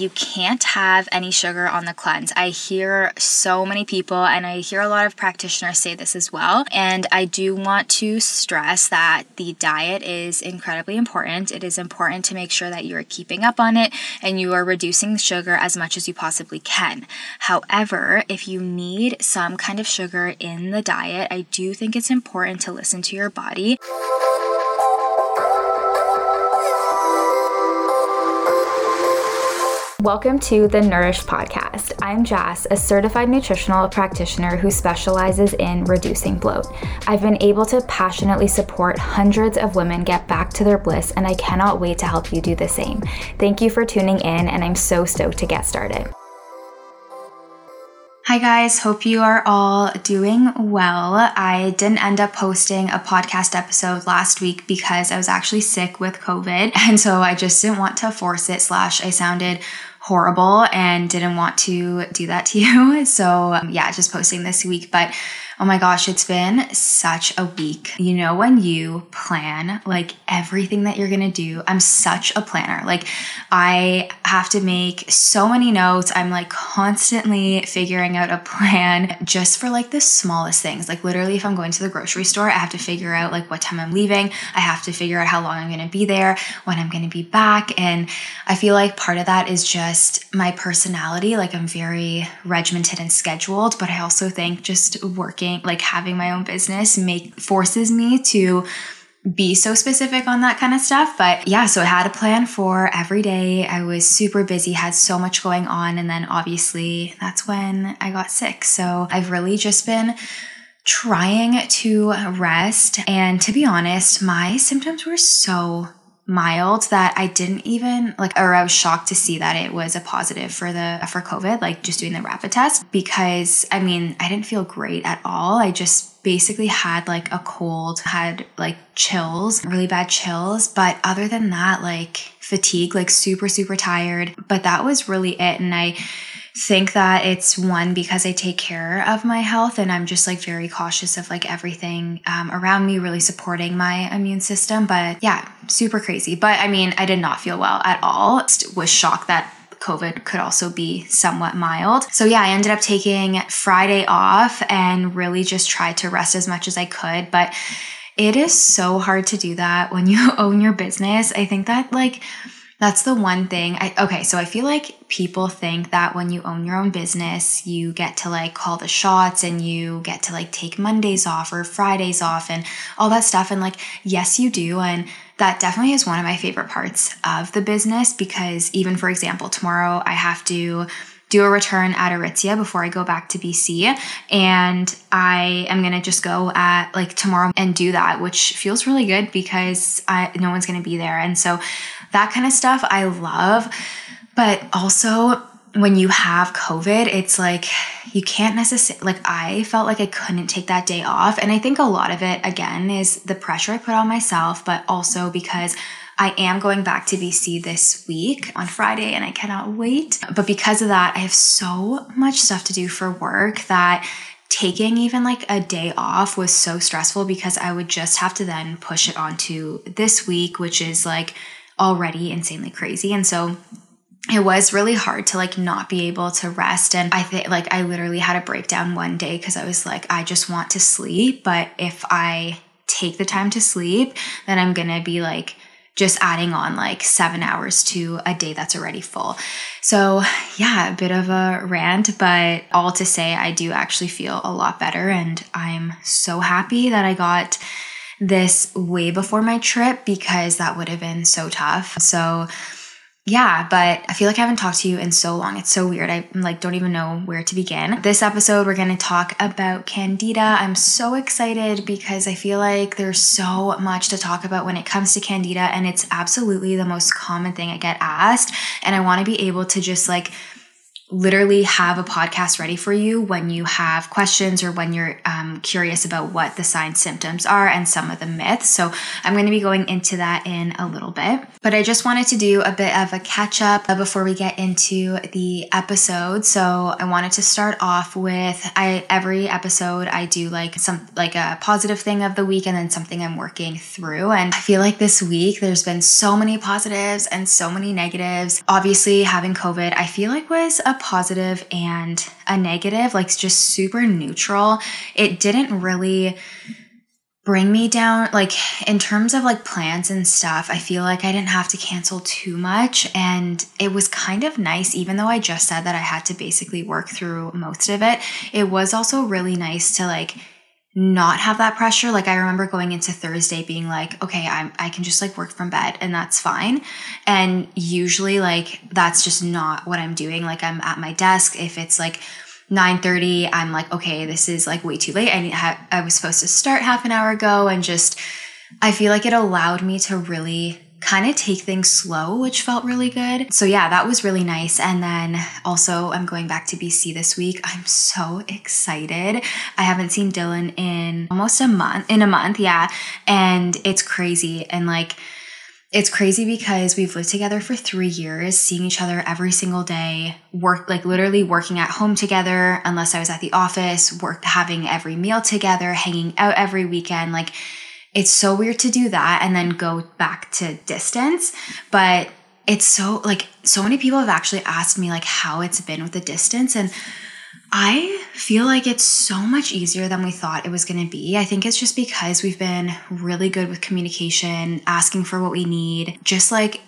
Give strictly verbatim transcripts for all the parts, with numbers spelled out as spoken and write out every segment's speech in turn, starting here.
you can't have any sugar on the cleanse. I hear so many people, and I hear a lot of practitioners say this as well, and I do want to stress that the diet is incredibly important. It is important to make sure that you are keeping up on it and you are reducing sugar as much as you possibly can. However, if you need some kind of sugar in the diet, I do think it's important to listen to your body. Welcome to the Nourish Podcast. I'm Jass, a certified nutritional practitioner who specializes in reducing bloat. I've been able to passionately support hundreds of women get back to their bliss, and I cannot wait to help you do the same. Thank you for tuning in, and I'm so stoked to get started. Hi guys, hope you are all doing well. I didn't end up posting a podcast episode last week because I was actually sick with COVID, and so I just didn't want to force it, slash I sounded horrible and didn't want to do that to you. So um, yeah, just posting this week, but oh my gosh, it's been such a week. You know, when you plan like everything that you're gonna do, I'm such a planner. Like I have to make so many notes. I'm like constantly figuring out a plan just for like the smallest things. Like literally if I'm going to the grocery store, I have to figure out like what time I'm leaving. I have to figure out how long I'm gonna be there, when I'm gonna be back. And I feel like part of that is just my personality. Like I'm very regimented and scheduled, but I also think just working like having my own business make forces me to be so specific on that kind of stuff. But yeah, so I had a plan for every day. I was super busy, had so much going on. And then obviously that's when I got sick. So I've really just been trying to rest. And to be honest, my symptoms were so mild that I didn't even like, or I was shocked to see that it was a positive for the, for COVID, like just doing the rapid test, because I mean, I didn't feel great at all. I just basically had like a cold, had like chills, really bad chills. But other than that, like fatigue, like super, super tired, but that was really it. And I think that it's one, because I take care of my health and I'm just like very cautious of like everything um, around me, really supporting my immune system. But yeah, super crazy. But I mean, I did not feel well at all. Just was shocked that COVID could also be somewhat mild. So yeah, I ended up taking Friday off and really just tried to rest as much as I could. But it is so hard to do that when you own your business. I think that like that's the one thing. I, okay, so I feel like people think that when you own your own business, you get to like call the shots and you get to like take Mondays off or Fridays off and all that stuff. And like, yes, you do. And that definitely is one of my favorite parts of the business because even, for example, tomorrow I have to do a return at Aritzia before I go back to B C. And I am going to just go at like tomorrow and do that, which feels really good because I, no one's going to be there. And so that kind of stuff I love. But also when you have COVID, it's like you can't necessarily, like I felt like I couldn't take that day off. And I think a lot of it, again, is the pressure I put on myself, but also because I am going back to B C this week on Friday and I cannot wait. But because of that, I have so much stuff to do for work that taking even like a day off was so stressful because I would just have to then push it onto this week, which is like already insanely crazy. And so it was really hard to like not be able to rest. And I think like I literally had a breakdown one day because I was like, I just want to sleep. But if I take the time to sleep, then I'm going to be like, just adding on like seven hours to a day that's already full. So yeah, a bit of a rant, but all to say I do actually feel a lot better and I'm so happy that I got this way before my trip because that would have been so tough. So yeah, but I feel like I haven't talked to you in so long. It's so weird. I like don't even know where to begin. This episode, we're going to talk about candida. I'm so excited because I feel like there's so much to talk about when it comes to candida, and it's absolutely the most common thing I get asked. And I want to be able to just like literally have a podcast ready for you when you have questions or when you're um, curious about what the signs, symptoms are and some of the myths. So I'm going to be going into that in a little bit, but I just wanted to do a bit of a catch up before we get into the episode. So I wanted to start off with I, every episode I do like some like a positive thing of the week and then something I'm working through. And I feel like this week there's been so many positives and so many negatives. Obviously having COVID, I feel like was a positive and a negative, like just super neutral. It didn't really bring me down, like in terms of like plans and stuff. I feel like I didn't have to cancel too much, and it was kind of nice, even though I just said that I had to basically work through most of it. It was also really nice to like not have that pressure. Like I remember going into Thursday being like, okay, I'm, I can just like work from bed and that's fine. And usually like, that's just not what I'm doing. Like I'm at my desk. If it's like nine thirty, I'm like, okay, this is like way too late. I need ha- I was supposed to start half an hour ago. And just, I feel like it allowed me to really kind of take things slow, which felt really good. So yeah, that was really nice. And then also I'm going back to B C this week. I'm so excited. I haven't seen Dylan in almost a month, in a month. Yeah. And it's crazy. And like, it's crazy because we've lived together for three years, seeing each other every single day, work, like literally working at home together, unless I was at the office, work, having every meal together, hanging out every weekend. Like, it's so weird to do that and then go back to distance. But it's so like, so many people have actually asked me like how it's been with the distance. And I feel like it's so much easier than we thought it was going to be. I think it's just because we've been really good with communication, asking for what we need, just like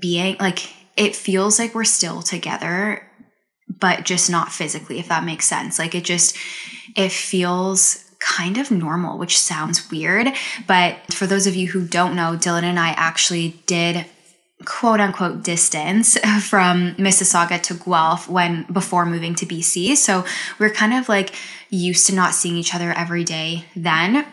being like, it feels like we're still together, but just not physically, if that makes sense. Like it just, it feels kind of normal, which sounds weird. But for those of you who don't know, Dylan and I actually did quote unquote distance from Mississauga to Guelph when before moving to B C. So we're kind of like used to not seeing each other every day then.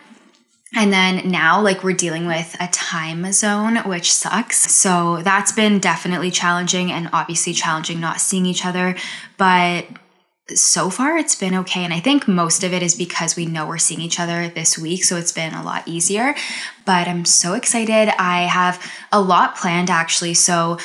And then now like we're dealing with a time zone, which sucks. So that's been definitely challenging, and obviously challenging not seeing each other. But so far it's been okay. And I think most of it is because we know we're seeing each other this week. So it's been a lot easier, but I'm so excited. I have a lot planned actually. So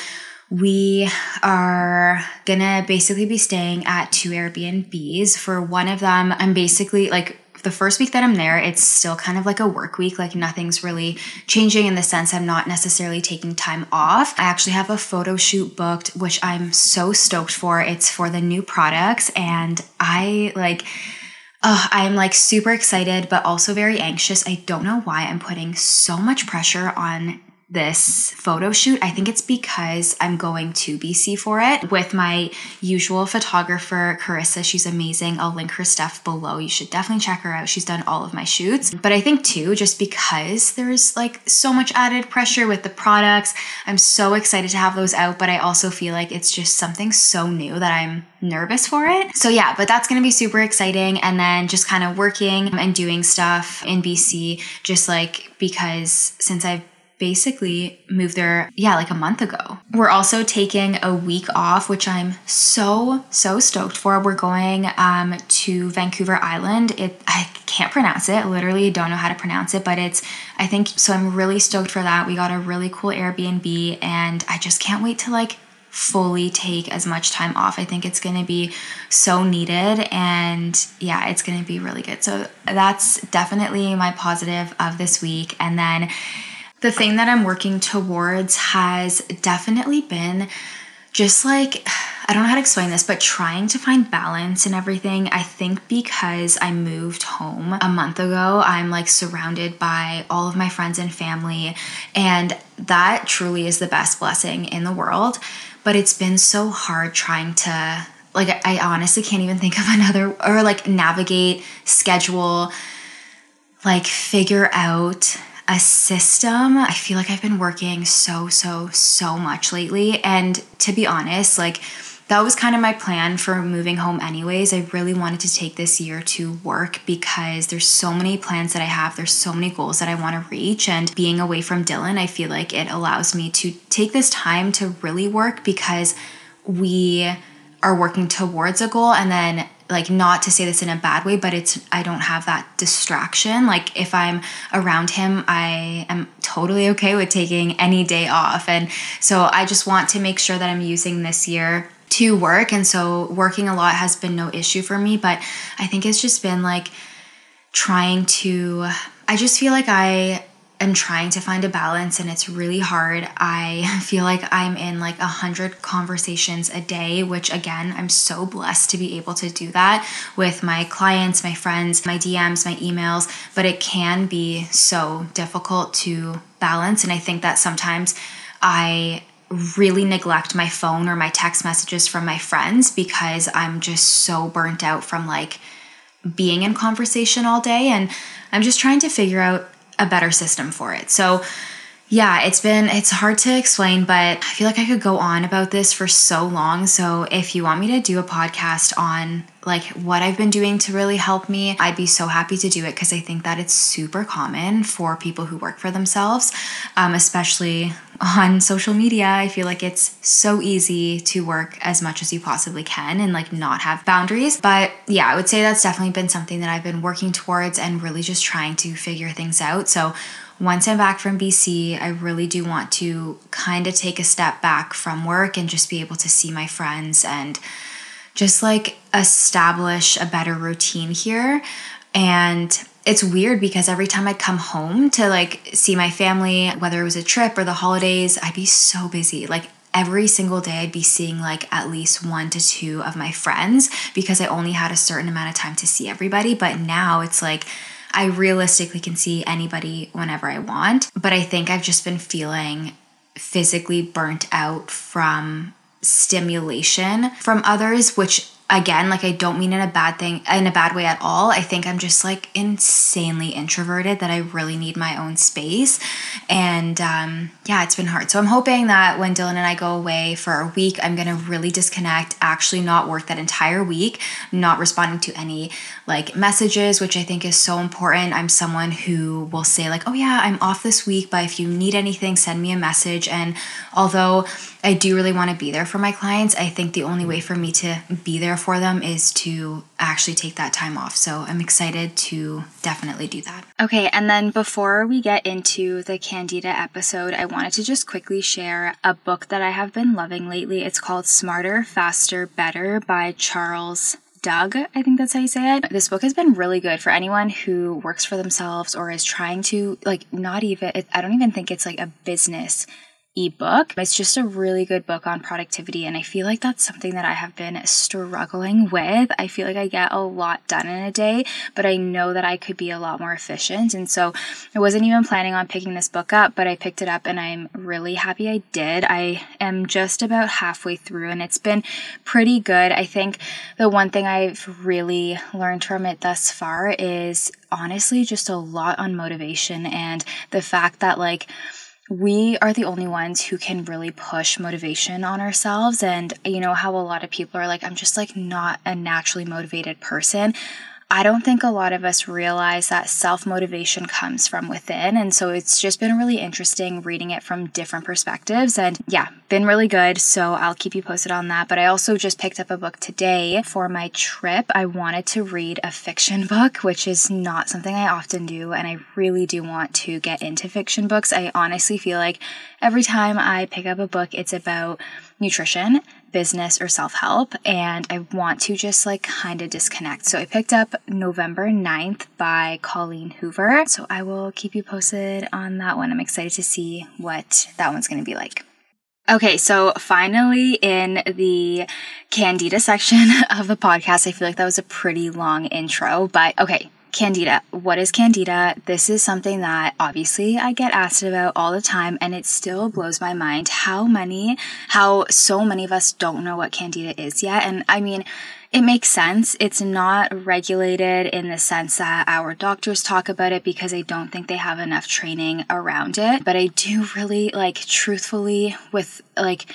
we are gonna basically be staying at two Airbnbs. For one of them, I'm basically like, the first week that I'm there, it's still kind of like a work week. Like nothing's really changing in the sense I'm not necessarily taking time off. I actually have a photo shoot booked, which I'm so stoked for. It's for the new products. And I like, oh, I'm like super excited, but also very anxious. I don't know why I'm putting so much pressure on this photo shoot. I think it's because I'm going to B C for it with my usual photographer, Carissa. She's amazing. I'll link her stuff below. You should definitely check her out. She's done all of my shoots. But I think too, just because there's like so much added pressure with the products, I'm so excited to have those out. But I also feel like it's just something so new that I'm nervous for it. So yeah, but that's going to be super exciting. And then just kind of working and doing stuff in B C, just like because since I've basically moved there, yeah, like a month ago. We're also taking a week off, which I'm so, so stoked for. We're going um, to Vancouver Island. It, I can't pronounce it. Literally don't know how to pronounce it, but it's, I think, so I'm really stoked for that. We got a really cool Airbnb, and I just can't wait to like fully take as much time off. I think it's going to be so needed, and yeah, it's going to be really good. So that's definitely my positive of this week. And then the thing that I'm working towards has definitely been just like, I don't know how to explain this, but trying to find balance in everything. I think because I moved home a month ago, I'm like surrounded by all of my friends and family, and that truly is the best blessing in the world. But it's been so hard trying to, like, I honestly can't even think of another, or like navigate, schedule, like figure out a system. I feel like I've been working so, so, so much lately. And to be honest, like that was kind of my plan for moving home anyways. I really wanted to take this year to work because there's so many plans that I have. There's so many goals that I want to reach, and being away from Dylan, I feel like it allows me to take this time to really work because we are working towards a goal. And then, like, not to say this in a bad way, but it's, I don't have that distraction. Like, if I'm around him, I am totally okay with taking any day off. And so I just want to make sure that I'm using this year to work. And so working a lot has been no issue for me, but I think it's just been like trying to, I just feel like I am trying to find a balance, and it's really hard. I feel like I'm in like a hundred conversations a day, which again, I'm so blessed to be able to do that with my clients, my friends, my D Ms, my emails, but it can be so difficult to balance. And I think that sometimes I really neglect my phone or my text messages from my friends because I'm just so burnt out from like being in conversation all day, and I'm just trying to figure out a better system for it. So yeah, it's been, it's hard to explain, but I feel like I could go on about this for so long. So if you want me to do a podcast on like what I've been doing to really help me, I'd be so happy to do it, because I think that it's super common for people who work for themselves, um, especially on social media. I feel like it's so easy to work as much as you possibly can and like not have boundaries. But yeah, I would say that's definitely been something that I've been working towards and really just trying to figure things out. So once I'm back from B C, I really do want to kind of take a step back from work and just be able to see my friends and just like establish a better routine here. And it's weird because every time I come home to like see my family, whether it was a trip or the holidays, I'd be so busy. Like every single day I'd be seeing like at least one to two of my friends because I only had a certain amount of time to see everybody. But now it's like I realistically can see anybody whenever I want. But I think I've just been feeling physically burnt out from stimulation from others, which again, like I don't mean in a bad thing, in a bad way at all. I think I'm just like insanely introverted that I really need my own space. And um, yeah, it's been hard. So I'm hoping that when Dylan and I go away for a week, I'm going to really disconnect, actually not work that entire week, not responding to any like messages, which I think is so important. I'm someone who will say like, oh yeah, I'm off this week, but if you need anything, send me a message. And although I do really want to be there for my clients, I think the only way for me to be there for them is to actually take that time off. So I'm excited to definitely do that. Okay, and then before we get into the Candida episode, I wanted to just quickly share a book that I have been loving lately. It's called Smarter, Faster, Better by Charles Doug, I think that's how you say it. This book has been really good for anyone who works for themselves or is trying to, like, not even, I don't even think it's like a business ebook. It's just a really good book on productivity, and I feel like that's something that I have been struggling with. I feel like I get a lot done in a day, but I know that I could be a lot more efficient. And so I wasn't even planning on picking this book up, but I picked it up and I'm really happy I did. I am just about halfway through and it's been pretty good. I think the one thing I've really learned from it thus far is honestly just a lot on motivation and the fact that like we are the only ones who can really push motivation on ourselves. And you know how a lot of people are like, I'm just like not a naturally motivated person. I don't think a lot of us realize that self-motivation comes from within. And so it's just been really interesting reading it from different perspectives, and yeah, been really good. So I'll keep you posted on that. But I also just picked up a book today for my trip. I wanted to read a fiction book, which is not something I often do. And I really do want to get into fiction books. I honestly feel like every time I pick up a book, it's about nutrition, business, or self-help, and I want to just like kind of disconnect. So I picked up November ninth by Colleen Hoover. So I will keep you posted on that one. I'm excited to see what that one's going to be like. Okay, so finally in the Candida section of the podcast, I feel like that was a pretty long intro, but okay. Candida. What is Candida? This is something that obviously I get asked about all the time, and it still blows my mind how many, how so many of us don't know what Candida is yet. And I mean, it makes sense. It's not regulated in the sense that our doctors talk about it because I don't think they have enough training around it. But I do really like, truthfully, with like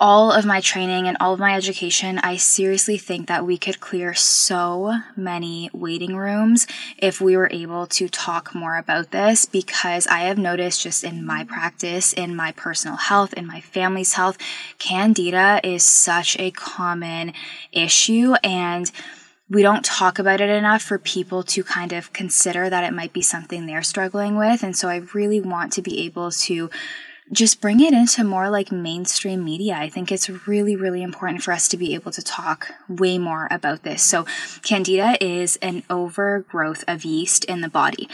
all of my training and all of my education, I seriously think that we could clear so many waiting rooms if we were able to talk more about this, because I have noticed just in my practice, in my personal health, in my family's health, candida is such a common issue, and we don't talk about it enough for people to kind of consider that it might be something they're struggling with. And so I really want to be able to just bring it into more like mainstream media. I think it's really, really important for us to be able to talk way more about this. So candida is an overgrowth of yeast in the body.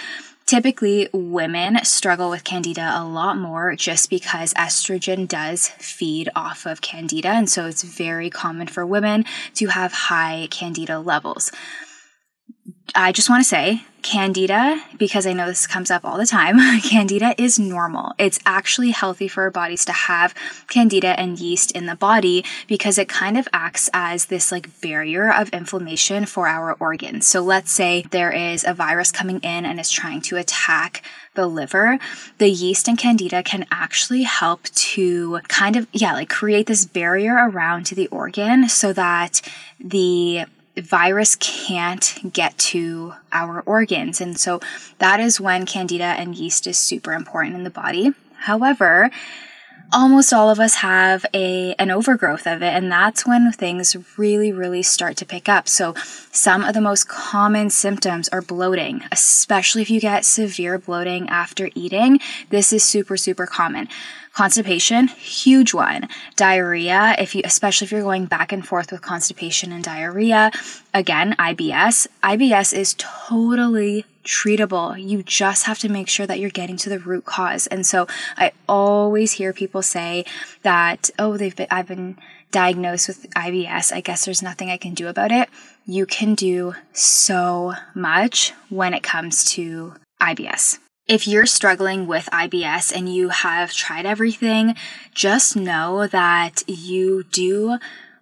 Typically, women struggle with candida a lot more just because estrogen does feed off of candida, and so it's very common for women to have high candida levels. I just want to say, candida, because I know this comes up all the time, candida is normal. It's actually healthy for our bodies to have candida and yeast in the body, because it kind of acts as this like barrier of inflammation for our organs. So let's say there is a virus coming in and is trying to attack the liver. The yeast and candida can actually help to kind of, yeah, like create this barrier around the organ so that the virus can't get to our organs. And so that is when candida and yeast is super important in the body. However, almost all of us have a an overgrowth of it, and that's when things really, really start to pick up. So some of the most common symptoms are bloating, especially if you get severe bloating after eating. This is super, super common. Constipation, huge one. Diarrhea, if you, especially if you're going back and forth with constipation and diarrhea. Again, I B S. I B S is totally treatable. You just have to make sure that you're getting to the root cause. And so I always hear people say that, oh, they've been, I've been diagnosed with I B S. I guess there's nothing I can do about it. You can do so much when it comes to I B S. If you're struggling with I B S and you have tried everything, just know that you do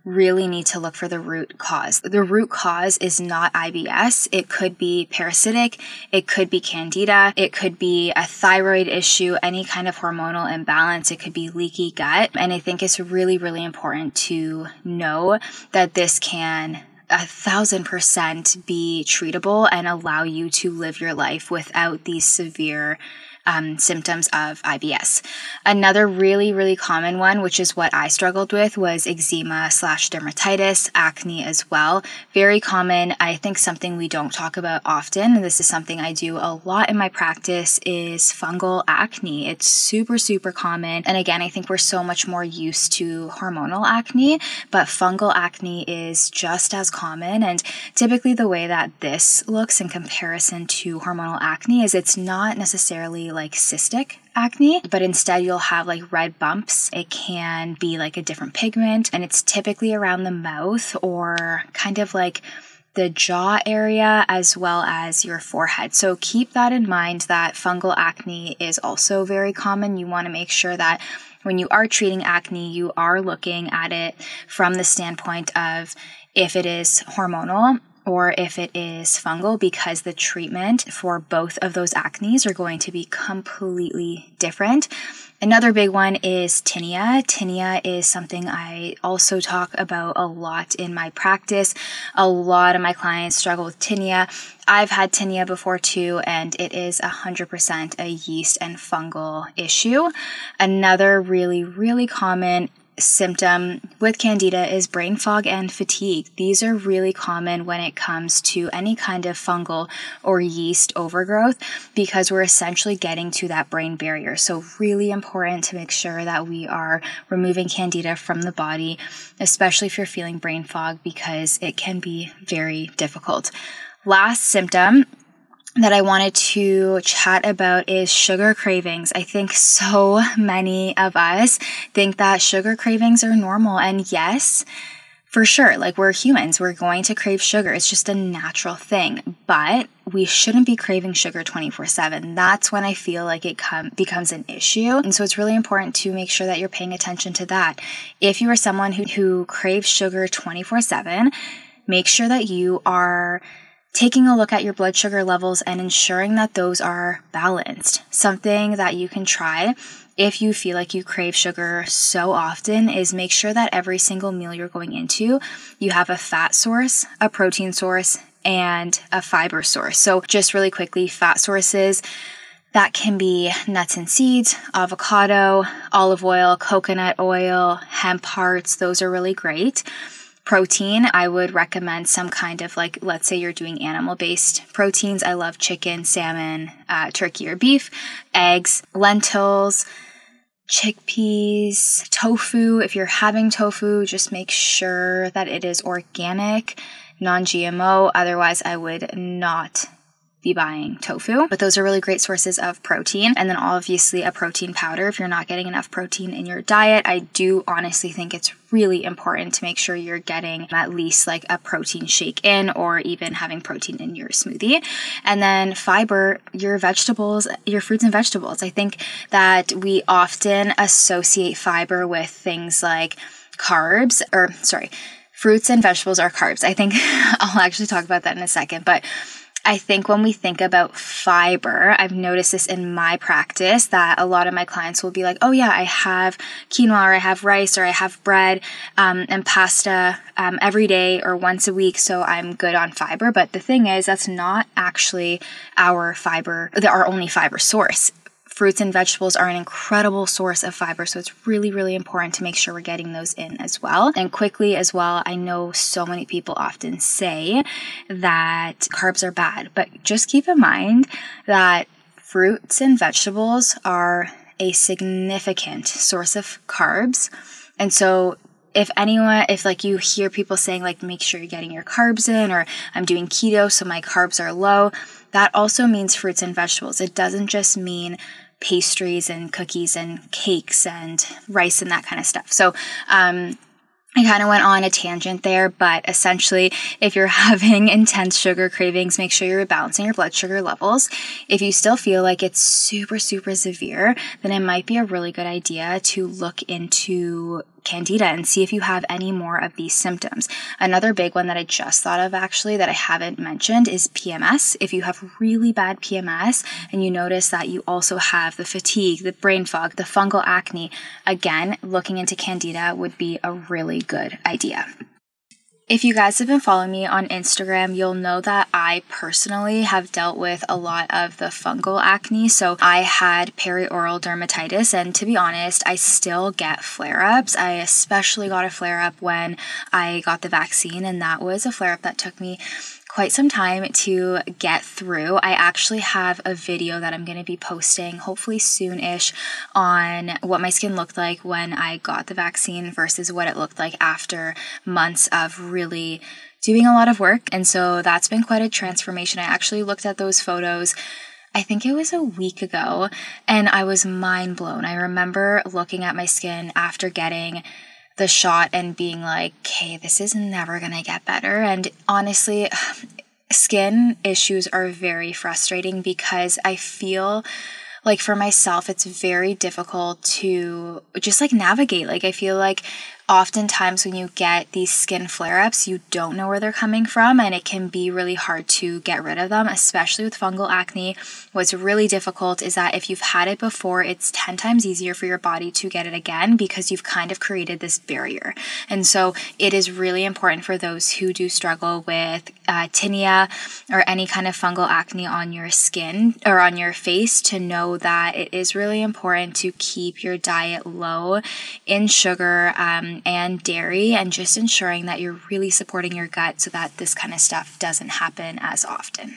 really need to look for the root cause. The root cause is not I B S. It could be parasitic, it could be candida, it could be a thyroid issue, any kind of hormonal imbalance, it could be leaky gut. And I think it's really, really important to know that this can a thousand percent be treatable and allow you to live your life without these severe um, symptoms of I B S. Another really, really common one, which is what I struggled with, was eczema slash dermatitis, acne as well. Very common. I think something we don't talk about often, and this is something I do a lot in my practice, is fungal acne. It's super, super common. And again, I think we're so much more used to hormonal acne, but fungal acne is just as common. And typically the way that this looks in comparison to hormonal acne is it's not necessarily like cystic acne, but instead you'll have like red bumps. It can be like a different pigment, and it's typically around the mouth or kind of like the jaw area as well as your forehead. So keep that in mind, that fungal acne is also very common. You want to make sure that when you are treating acne, you are looking at it from the standpoint of if it is hormonal or if it is fungal, because the treatment for both of those acnes are going to be completely different. Another big one is tinea. Tinea is something I also talk about a lot in my practice. A lot of my clients struggle with tinea. I've had tinea before too, and it is one hundred percent a yeast and fungal issue. Another really, really common symptom with candida is brain fog and fatigue. These are really common when it comes to any kind of fungal or yeast overgrowth, because we're essentially getting to that brain barrier. So really important to make sure that we are removing candida from the body, especially if you're feeling brain fog, because it can be very difficult. Last symptom that I wanted to chat about is sugar cravings. I think so many of us think that sugar cravings are normal, and yes, for sure, like we're humans, we're going to crave sugar. It's just a natural thing, but we shouldn't be craving sugar twenty-four seven. That's when I feel like it com- becomes an issue. And so it's really important to make sure that you're paying attention to that. If you are someone who, who craves sugar twenty-four seven, make sure that you are taking a look at your blood sugar levels and ensuring that those are balanced. Something that you can try if you feel like you crave sugar so often is make sure that every single meal you're going into, you have a fat source, a protein source, and a fiber source. So just really quickly, fat sources, that can be nuts and seeds, avocado, olive oil, coconut oil, hemp hearts. Those are really great. Protein, I would recommend some kind of like, let's say you're doing animal-based proteins. I love chicken, salmon, uh, turkey or beef, eggs, lentils, chickpeas, tofu. If you're having tofu, just make sure that it is organic, non-G M O. Otherwise, I would not be buying tofu. But those are really great sources of protein. And then obviously a protein powder if you're not getting enough protein in your diet. I do honestly think it's really important to make sure you're getting at least like a protein shake in, or even having protein in your smoothie. And then fiber, your vegetables, your fruits and vegetables. I think that we often associate fiber with things like carbs or sorry, fruits and vegetables are carbs. I think I'll actually talk about that in a second, but I think when we think about fiber, I've noticed this in my practice that a lot of my clients will be like, oh yeah, I have quinoa, or I have rice, or I have bread um, and pasta um, every day or once a week, so I'm good on fiber. But the thing is, that's not actually our fiber, our only fiber source. Fruits and vegetables are an incredible source of fiber, so it's really, really important to make sure we're getting those in as well. And quickly as well, I know so many people often say that carbs are bad, but just keep in mind that fruits and vegetables are a significant source of carbs. And so if anyone, if like you hear people saying like, make sure you're getting your carbs in, or I'm doing keto, so my carbs are low, that also means fruits and vegetables. It doesn't just mean pastries and cookies and cakes and rice and that kind of stuff. So um, I kind of went on a tangent there, but essentially if you're having intense sugar cravings, make sure you're balancing your blood sugar levels. If you still feel like it's super, super severe, then it might be a really good idea to look into candida and see if you have any more of these symptoms. Another big one that I just thought of actually that I haven't mentioned is P M S. If you have really bad P M S and you notice that you also have the fatigue, the brain fog, the fungal acne, again, looking into candida would be a really good idea. If you guys have been following me on Instagram, you'll know that I personally have dealt with a lot of the fungal acne. So I had perioral dermatitis, and to be honest, I still get flare-ups. I especially got a flare-up when I got the vaccine, and that was a flare-up that took me quite some time to get through. I actually have a video that I'm going to be posting hopefully soon-ish on what my skin looked like when I got the vaccine versus what it looked like after months of really doing a lot of work. And so that's been quite a transformation. I actually looked at those photos, I think it was a week ago, and I was mind blown. I remember looking at my skin after getting the shot and being like, okay, this is never gonna get better. And honestly, skin issues are very frustrating because I feel like for myself, it's very difficult to just like navigate. Like I feel like oftentimes when you get these skin flare-ups, you don't know where they're coming from, and it can be really hard to get rid of them, especially with fungal acne. What's really difficult is that if you've had it before, it's ten times easier for your body to get it again because you've kind of created this barrier. And so it is really important for those who do struggle with uh, tinea or any kind of fungal acne on your skin or on your face to know that it is really important to keep your diet low in sugar, um, and dairy, and just ensuring that you're really supporting your gut so that this kind of stuff doesn't happen as often.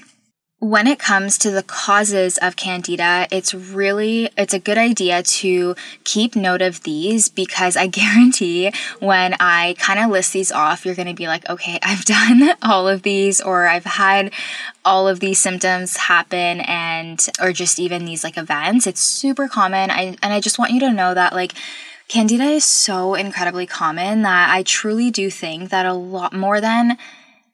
When it comes to the causes of candida, it's really, it's a good idea to keep note of these because I guarantee when I kind of list these off, you're going to be like, okay, I've done all of these, or I've had all of these symptoms happen, and, or just even these like events. It's super common. I, and I just want you to know that like, candida is so incredibly common that I truly do think that a lot more than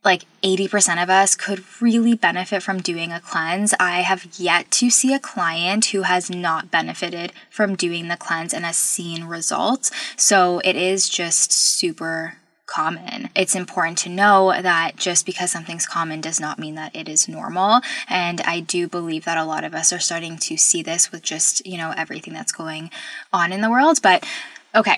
like eighty percent of us could really benefit from doing a cleanse. I have yet to see a client who has not benefited from doing the cleanse and has seen results. So it is just super common. It's important to know that just because something's common does not mean that it is normal. And I do believe that a lot of us are starting to see this with just, you know, everything that's going on in the world. But okay.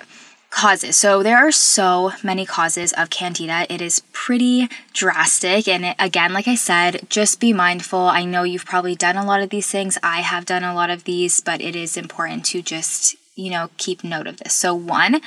Causes. So there are so many causes of candida. It is pretty drastic. And it, again, like I said, just be mindful. I know you've probably done a lot of these things. I have done a lot of these, but it is important to just, you know, keep note of this. So one,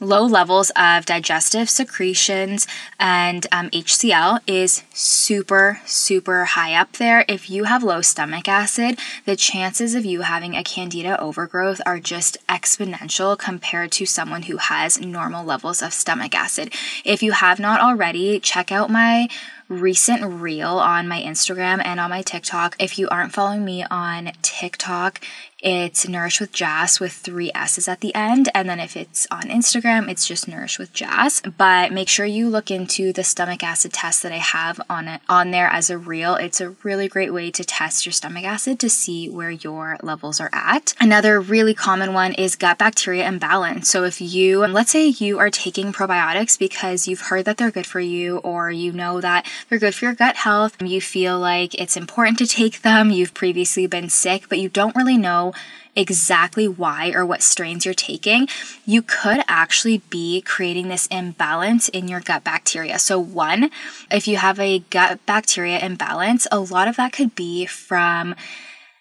low levels of digestive secretions and um, H C L is super, super high up there. If you have low stomach acid, the chances of you having a candida overgrowth are just exponential compared to someone who has normal levels of stomach acid. If you have not already, check out my recent reel on my Instagram and on my TikTok. If you aren't following me on TikTok, it's Nourish with Jass with three S's at the end. And then if it's on Instagram, it's just Nourish with Jass. But make sure you look into the stomach acid test that I have on it on there as a reel. It's a really great way to test your stomach acid to see where your levels are at. Another really common one is gut bacteria imbalance. So if you, let's say you are taking probiotics because you've heard that they're good for you, or you know that they're good for your gut health, you feel like it's important to take them, you've previously been sick, but you don't really know exactly why or what strains you're taking, you could actually be creating this imbalance in your gut bacteria. So one, if you have a gut bacteria imbalance, a lot of that could be from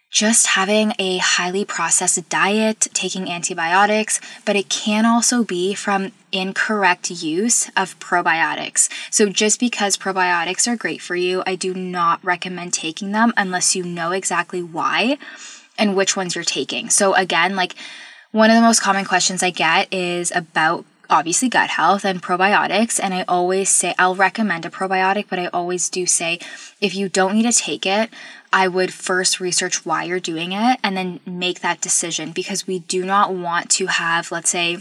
just having a highly processed diet, taking antibiotics, but it can also be from incorrect use of probiotics. So just because probiotics are great for you, I do not recommend taking them unless you know exactly why and which ones you're taking. So again, like one of the most common questions I get is about obviously gut health and probiotics. And I always say, I'll recommend a probiotic, but I always do say, if you don't need to take it, I would first research why you're doing it and then make that decision, because we do not want to have, let's say,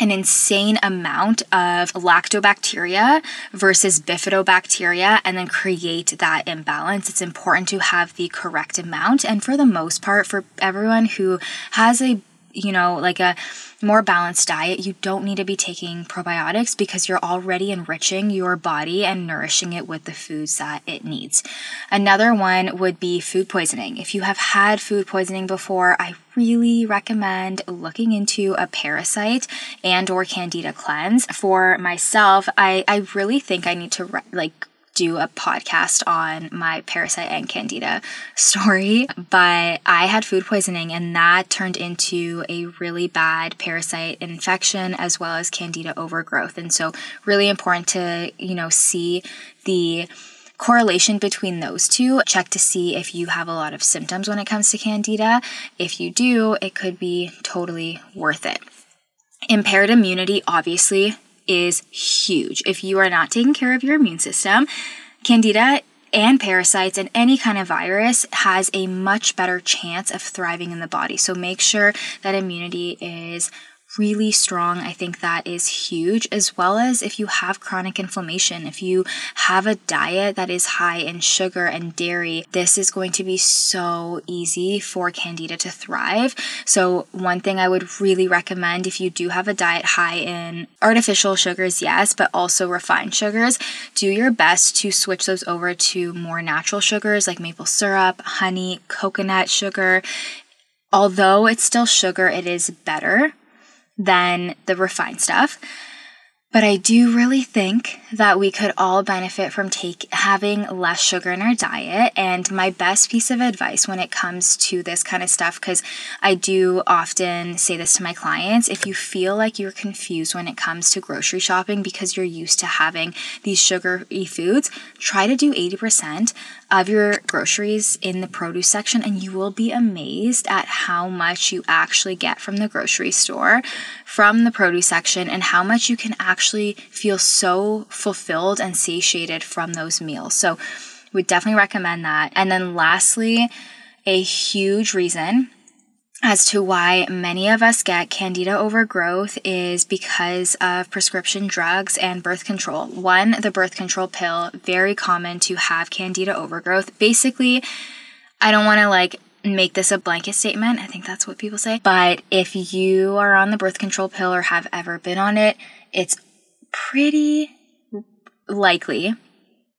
an insane amount of lactobacteria versus bifidobacteria and then create that imbalance. It's important to have the correct amount. And for the most part, for everyone who has a, you know, like a more balanced diet, you don't need to be taking probiotics because you're already enriching your body and nourishing it with the foods that it needs. Another one would be food poisoning. If you have had food poisoning before, I really recommend looking into a parasite and or candida cleanse. For myself, I, I really think I need to re- like do a podcast on my parasite and candida story, but I had food poisoning and that turned into a really bad parasite infection as well as candida overgrowth. And so really important to, you know, see the correlation between those two. Check to see if you have a lot of symptoms when it comes to candida. If you do, it could be totally worth it. Impaired immunity, obviously, is huge. If you are not taking care of your immune system, candida and parasites and any kind of virus has a much better chance of thriving in the body. So make sure that immunity is really strong. I think that is huge, as well as if you have chronic inflammation, if you have a diet that is high in sugar and dairy, this is going to be so easy for candida to thrive. So one thing I would really recommend, if you do have a diet high in artificial sugars, yes, but also refined sugars, do your best to switch those over to more natural sugars like maple syrup, honey, coconut sugar. Although it's still sugar, it is better than the refined stuff. But I do really think that we could all benefit from take having less sugar in our diet. And my best piece of advice when it comes to this kind of stuff, because I do often say this to my clients, if you feel like you're confused when it comes to grocery shopping because you're used to having these sugary foods, try to do eighty percent of your groceries in the produce section, and you will be amazed at how much you actually get from the grocery store, from the produce section, and how much you can actually Actually feel so fulfilled and satiated from those meals. So we definitely recommend that. And then lastly, a huge reason as to why many of us get candida overgrowth is because of prescription drugs and birth control. One, the birth control pill, very common to have candida overgrowth. Basically, I don't want to like make this a blanket statement. I think that's what people say. But if you are on the birth control pill or have ever been on it, it's pretty likely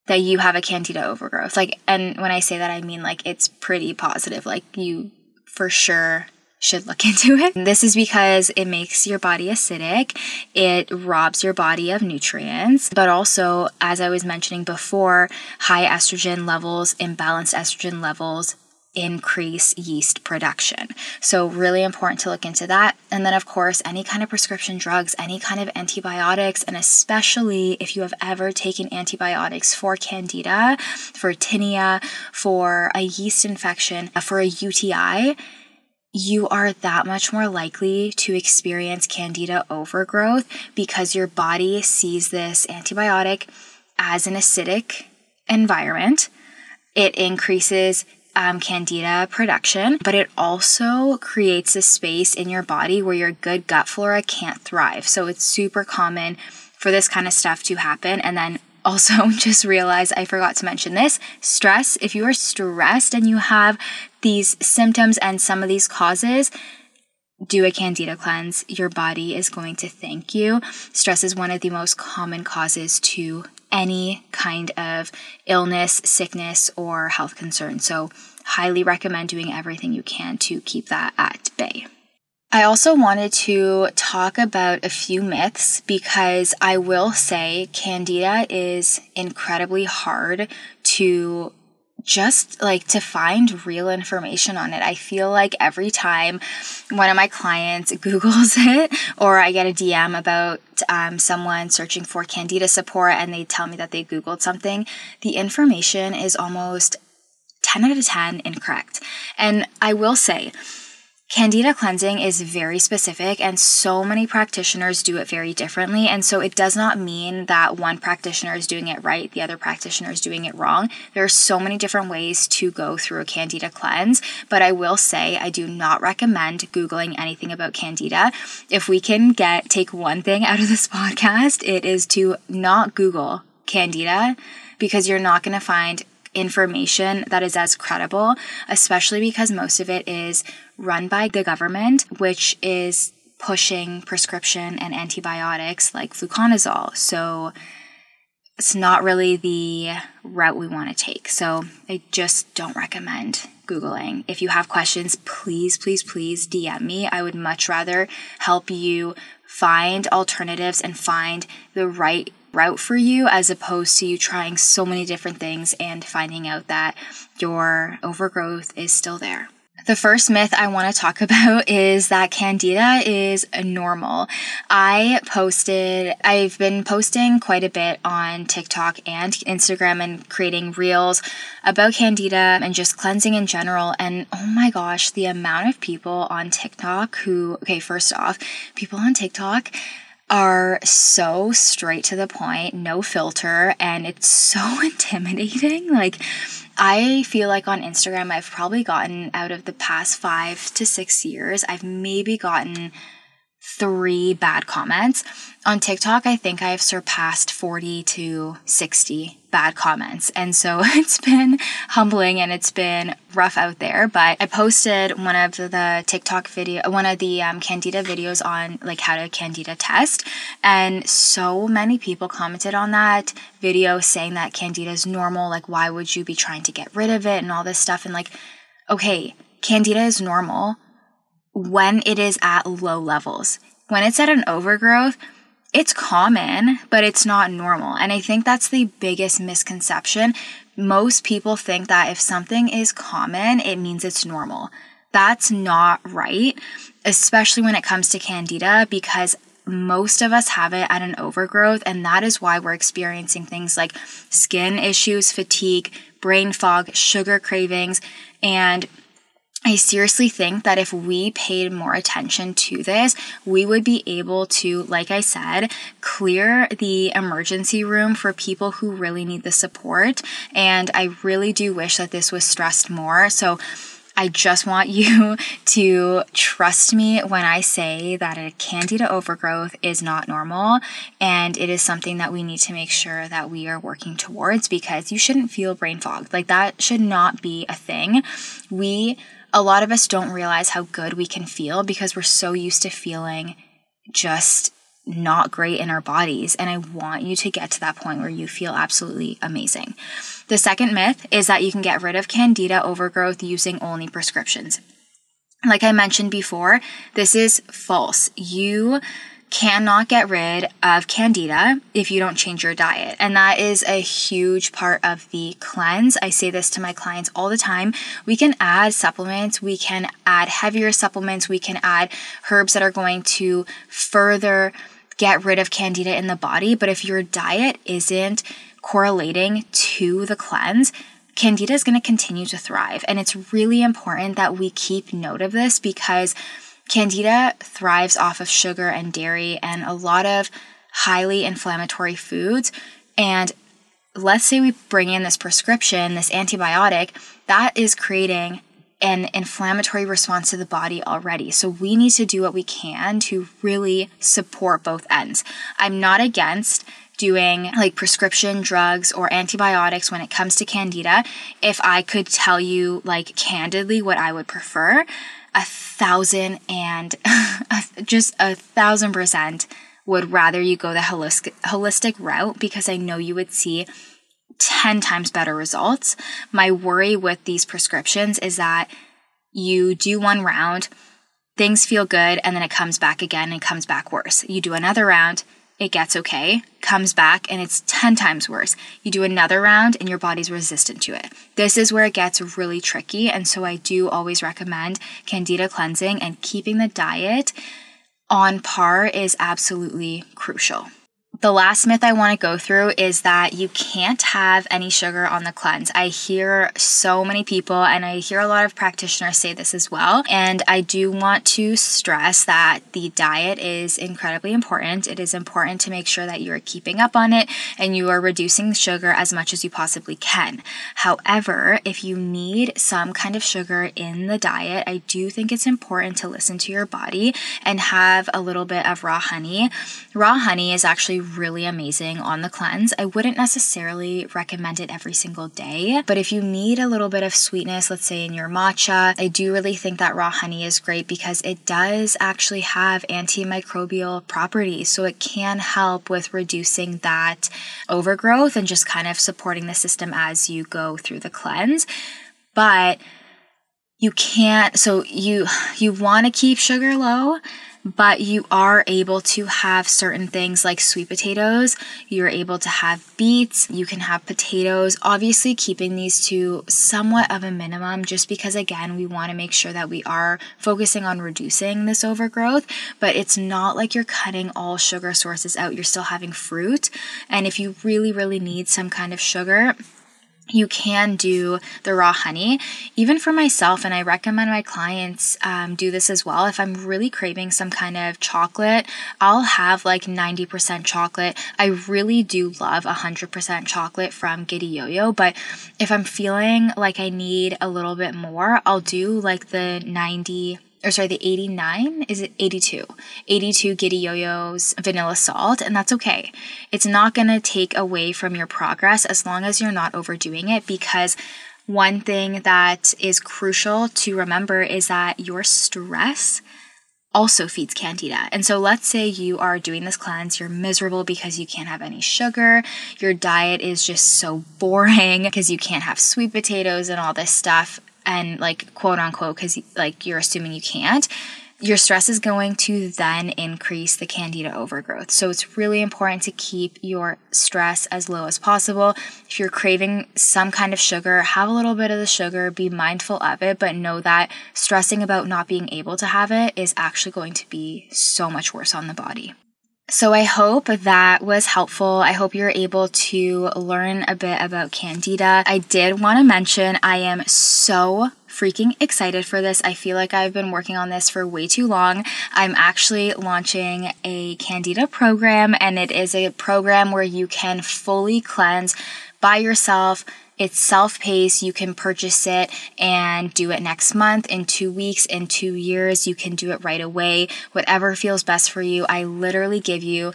that you have a candida overgrowth. Like, and when I say that, I mean, like, it's pretty positive. Like, you for sure should look into it. And this is because it makes your body acidic. It robs your body of nutrients. But also, as I was mentioning before, high estrogen levels, imbalanced estrogen levels increase yeast production. So really important to look into that. And then, of course, any kind of prescription drugs, any kind of antibiotics, and especially if you have ever taken antibiotics for candida, for tinea, for a yeast infection, for a U T I, you are that much more likely to experience candida overgrowth because your body sees this antibiotic as an acidic environment. It increases Um, candida production, but it also creates a space in your body where your good gut flora can't thrive. So it's super common for this kind of stuff to happen. And then also, just realize I forgot to mention this, stress. If you are stressed and you have these symptoms and some of these causes, do a candida cleanse. Your body is going to thank you. Stress is one of the most common causes to any kind of illness, sickness, or health concern. So highly recommend doing everything you can to keep that at bay. I also wanted to talk about a few myths because I will say candida is incredibly hard to just like to find real information on it. I feel like every time one of my clients Googles it, or I get a D M about um, someone searching for candida support and they tell me that they Googled something, the information is almost ten out of ten incorrect. And I will say, candida cleansing is very specific, and so many practitioners do it very differently. And so it does not mean that one practitioner is doing it right, the other practitioner is doing it wrong. There are so many different ways to go through a candida cleanse, but I will say I do not recommend Googling anything about candida. If we can get take one thing out of this podcast, it is to not Google candida, because you're not going to find information that is as credible, especially because most of it is run by the government, which is pushing prescription and antibiotics like fluconazole. So it's not really the route we want to take. So I just don't recommend Googling. If you have questions, please, please, please D M me. I would much rather help you find alternatives and find the right route for you, as opposed to you trying so many different things and finding out that your overgrowth is still there. The first myth I want to talk about is that candida is normal. I posted, I've been posting quite a bit on TikTok and Instagram and creating reels about candida and just cleansing in general. And oh my gosh, the amount of people on TikTok who, okay, first off, people on TikTok are so straight to the point, no filter, and it's so intimidating. Like, I feel like on Instagram, I've probably gotten, out of the past five to six years, I've maybe gotten three bad comments. On TikTok, I think I've surpassed forty to sixty bad comments. And so it's been humbling and it's been rough out there. But I posted one of the TikTok video, one of the um, candida videos on like how to candida test. And so many people commented on that video saying that candida is normal. Like, why would you be trying to get rid of it and all this stuff? And like, okay, candida is normal when it is at low levels. When it's at an overgrowth, it's common, but it's not normal. And I think that's the biggest misconception. Most people think that if something is common, it means it's normal. That's not right, especially when it comes to candida, because most of us have it at an overgrowth, and that is why we're experiencing things like skin issues, fatigue, brain fog, sugar cravings, and I seriously think that if we paid more attention to this, we would be able to, like I said, clear the emergency room for people who really need the support. And I really do wish that this was stressed more. So I just want you to trust me when I say that a candida overgrowth is not normal, and it is something that we need to make sure that we are working towards, because you shouldn't feel brain fogged. Like, that should not be a thing. We A lot of us don't realize how good we can feel because we're so used to feeling just not great in our bodies. And I want you to get to that point where you feel absolutely amazing. The second myth is that you can get rid of candida overgrowth using only prescriptions. Like I mentioned before, this is false. You cannot get rid of candida if you don't change your diet. And that is a huge part of the cleanse. I say this to my clients all the time. We can add supplements, we can add heavier supplements, we can add herbs that are going to further get rid of candida in the body. But if your diet isn't correlating to the cleanse, candida is going to continue to thrive. And it's really important that we keep note of this, because candida thrives off of sugar and dairy and a lot of highly inflammatory foods. And let's say we bring in this prescription, this antibiotic, that is creating an inflammatory response to the body already. So we need to do what we can to really support both ends. I'm not against doing like prescription drugs or antibiotics when it comes to candida. If I could tell you like candidly what I would prefer, a thousand and just a thousand percent would rather you go the holistic, holistic route, because I know you would see ten times better results. My worry with these prescriptions is that you do one round, things feel good, and then it comes back again and comes back worse. You do another round, it gets okay, comes back, and it's ten times worse. You do another round and your body's resistant to it. This is where it gets really tricky. And so I do always recommend candida cleansing, and keeping the diet on par is absolutely crucial. The last myth I want to go through is that you can't have any sugar on the cleanse. I hear so many people, and I hear a lot of practitioners say this as well. And I do want to stress that the diet is incredibly important. It is important to make sure that you are keeping up on it and you are reducing sugar as much as you possibly can. However, if you need some kind of sugar in the diet, I do think it's important to listen to your body and have a little bit of raw honey. Raw honey is actually really amazing on the cleanse. I wouldn't necessarily recommend it every single day, but if you need a little bit of sweetness, let's say in your matcha, I do really think that raw honey is great, because it does actually have antimicrobial properties. So it can help with reducing that overgrowth and just kind of supporting the system as you go through the cleanse. But you can't, so you you want to keep sugar low, but you are able to have certain things like sweet potatoes. You're able to have beets. You can have potatoes, obviously keeping these to somewhat of a minimum, just because, again, we want to make sure that we are focusing on reducing this overgrowth. But it's not like you're cutting all sugar sources out. You're still having fruit. And if you really, really need some kind of sugar, you can do the raw honey. Even for myself, and I recommend my clients um, do this as well, if I'm really craving some kind of chocolate, I'll have like ninety percent chocolate. I really do love one hundred percent chocolate from Giddy Yo-Yo, but if I'm feeling like I need a little bit more, I'll do like the ninety or sorry, the eighty-nine, is it eighty-two? eighty-two Giddy Yo-Yo's vanilla salt, and that's okay. It's not gonna take away from your progress as long as you're not overdoing it, because one thing that is crucial to remember is that your stress also feeds candida. And so let's say you are doing this cleanse, you're miserable because you can't have any sugar, your diet is just so boring because you can't have sweet potatoes and all this stuff, and like quote unquote, because like you're assuming you can't, your stress is going to then increase the candida overgrowth. So it's really important to keep your stress as low as possible. If you're craving some kind of sugar, have a little bit of the sugar, be mindful of it, but know that stressing about not being able to have it is actually going to be so much worse on the body. So I hope that was helpful. I hope you're able to learn a bit about candida. I did want to mention I am so freaking excited for this. I feel like I've been working on this for way too long. I'm actually launching a candida program, and it is a program where you can fully cleanse by yourself. It's self-paced. You can purchase it and do it next month, in two weeks, in two years. You can do it right away, whatever feels best for you. I literally give you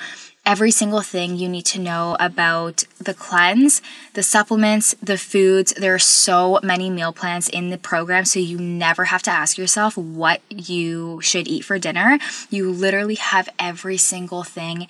every single thing you need to know about the cleanse, the supplements, the foods. There are so many meal plans in the program, so you never have to ask yourself what you should eat for dinner. You literally have every single thing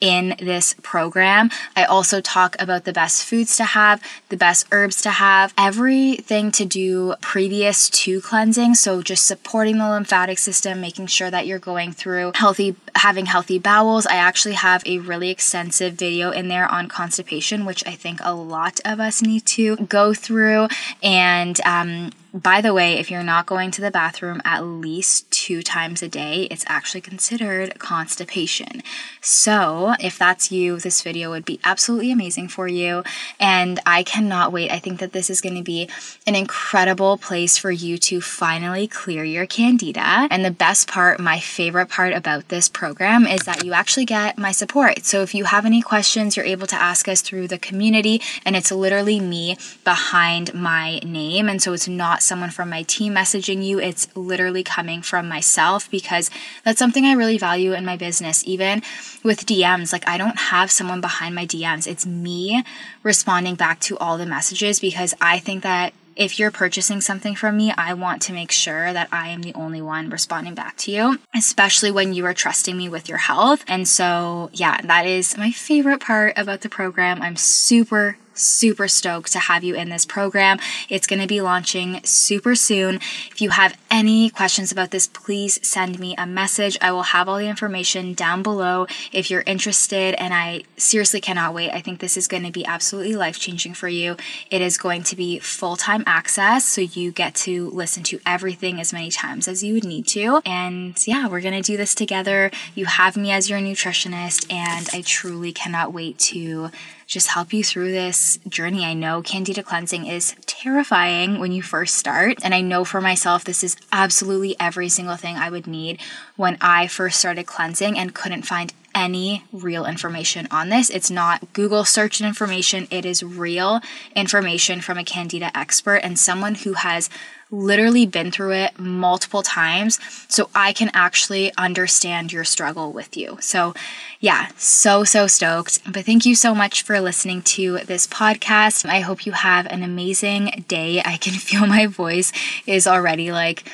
in this program. I also talk about the best foods to have, the best herbs to have, everything to do previous to cleansing. So just supporting the lymphatic system, making sure that you're going through healthy, having healthy bowels. I actually have a really extensive video in there on constipation, which I think a lot of us need to go through. And um, by the way, if you're not going to the bathroom at least two times a day, it's actually considered constipation. So if that's you, this video would be absolutely amazing for you. And I cannot wait. I think that this is going to be an incredible place for you to finally clear your candida. And the best part, my favorite part about this program, is that you actually get my support. So if you have any questions, you're able to ask us through the community, and it's literally me behind my name. And so it's not someone from my team messaging you. It's literally coming from myself, because that's something I really value in my business. Even with D Ms, like, I don't have someone behind my D Ms. It's me responding back to all the messages, because I think that if you're purchasing something from me, I want to make sure that I am the only one responding back to you, especially when you are trusting me with your health. And so, yeah, that is my favorite part about the program. I'm super super stoked to have you in this program. It's going to be launching super soon. If you have any questions about this, please send me a message. I will have all the information down below if you're interested, and I seriously cannot wait. I think this is going to be absolutely life-changing for you. It is going to be full-time access, so you get to listen to everything as many times as you would need to. And yeah, we're going to do this together. You have me as your nutritionist, and I truly cannot wait to just help you through this journey. I know candida cleansing is terrifying when you first start, and I know for myself this is absolutely every single thing I would need when I first started cleansing and couldn't find any real information on this. It's not Google search information. It is real information from a candida expert and someone who has literally been through it multiple times, so I can actually understand your struggle with you. So yeah, so, so stoked. But thank you so much for listening to this podcast. I hope you have an amazing day. I can feel my voice is already like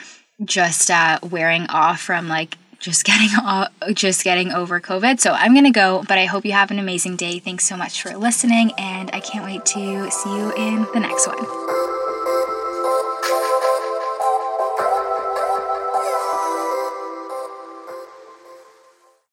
just uh, wearing off from like just getting off, just getting over COVID. So I'm going to go, but I hope you have an amazing day. Thanks so much for listening, and I can't wait to see you in the next one.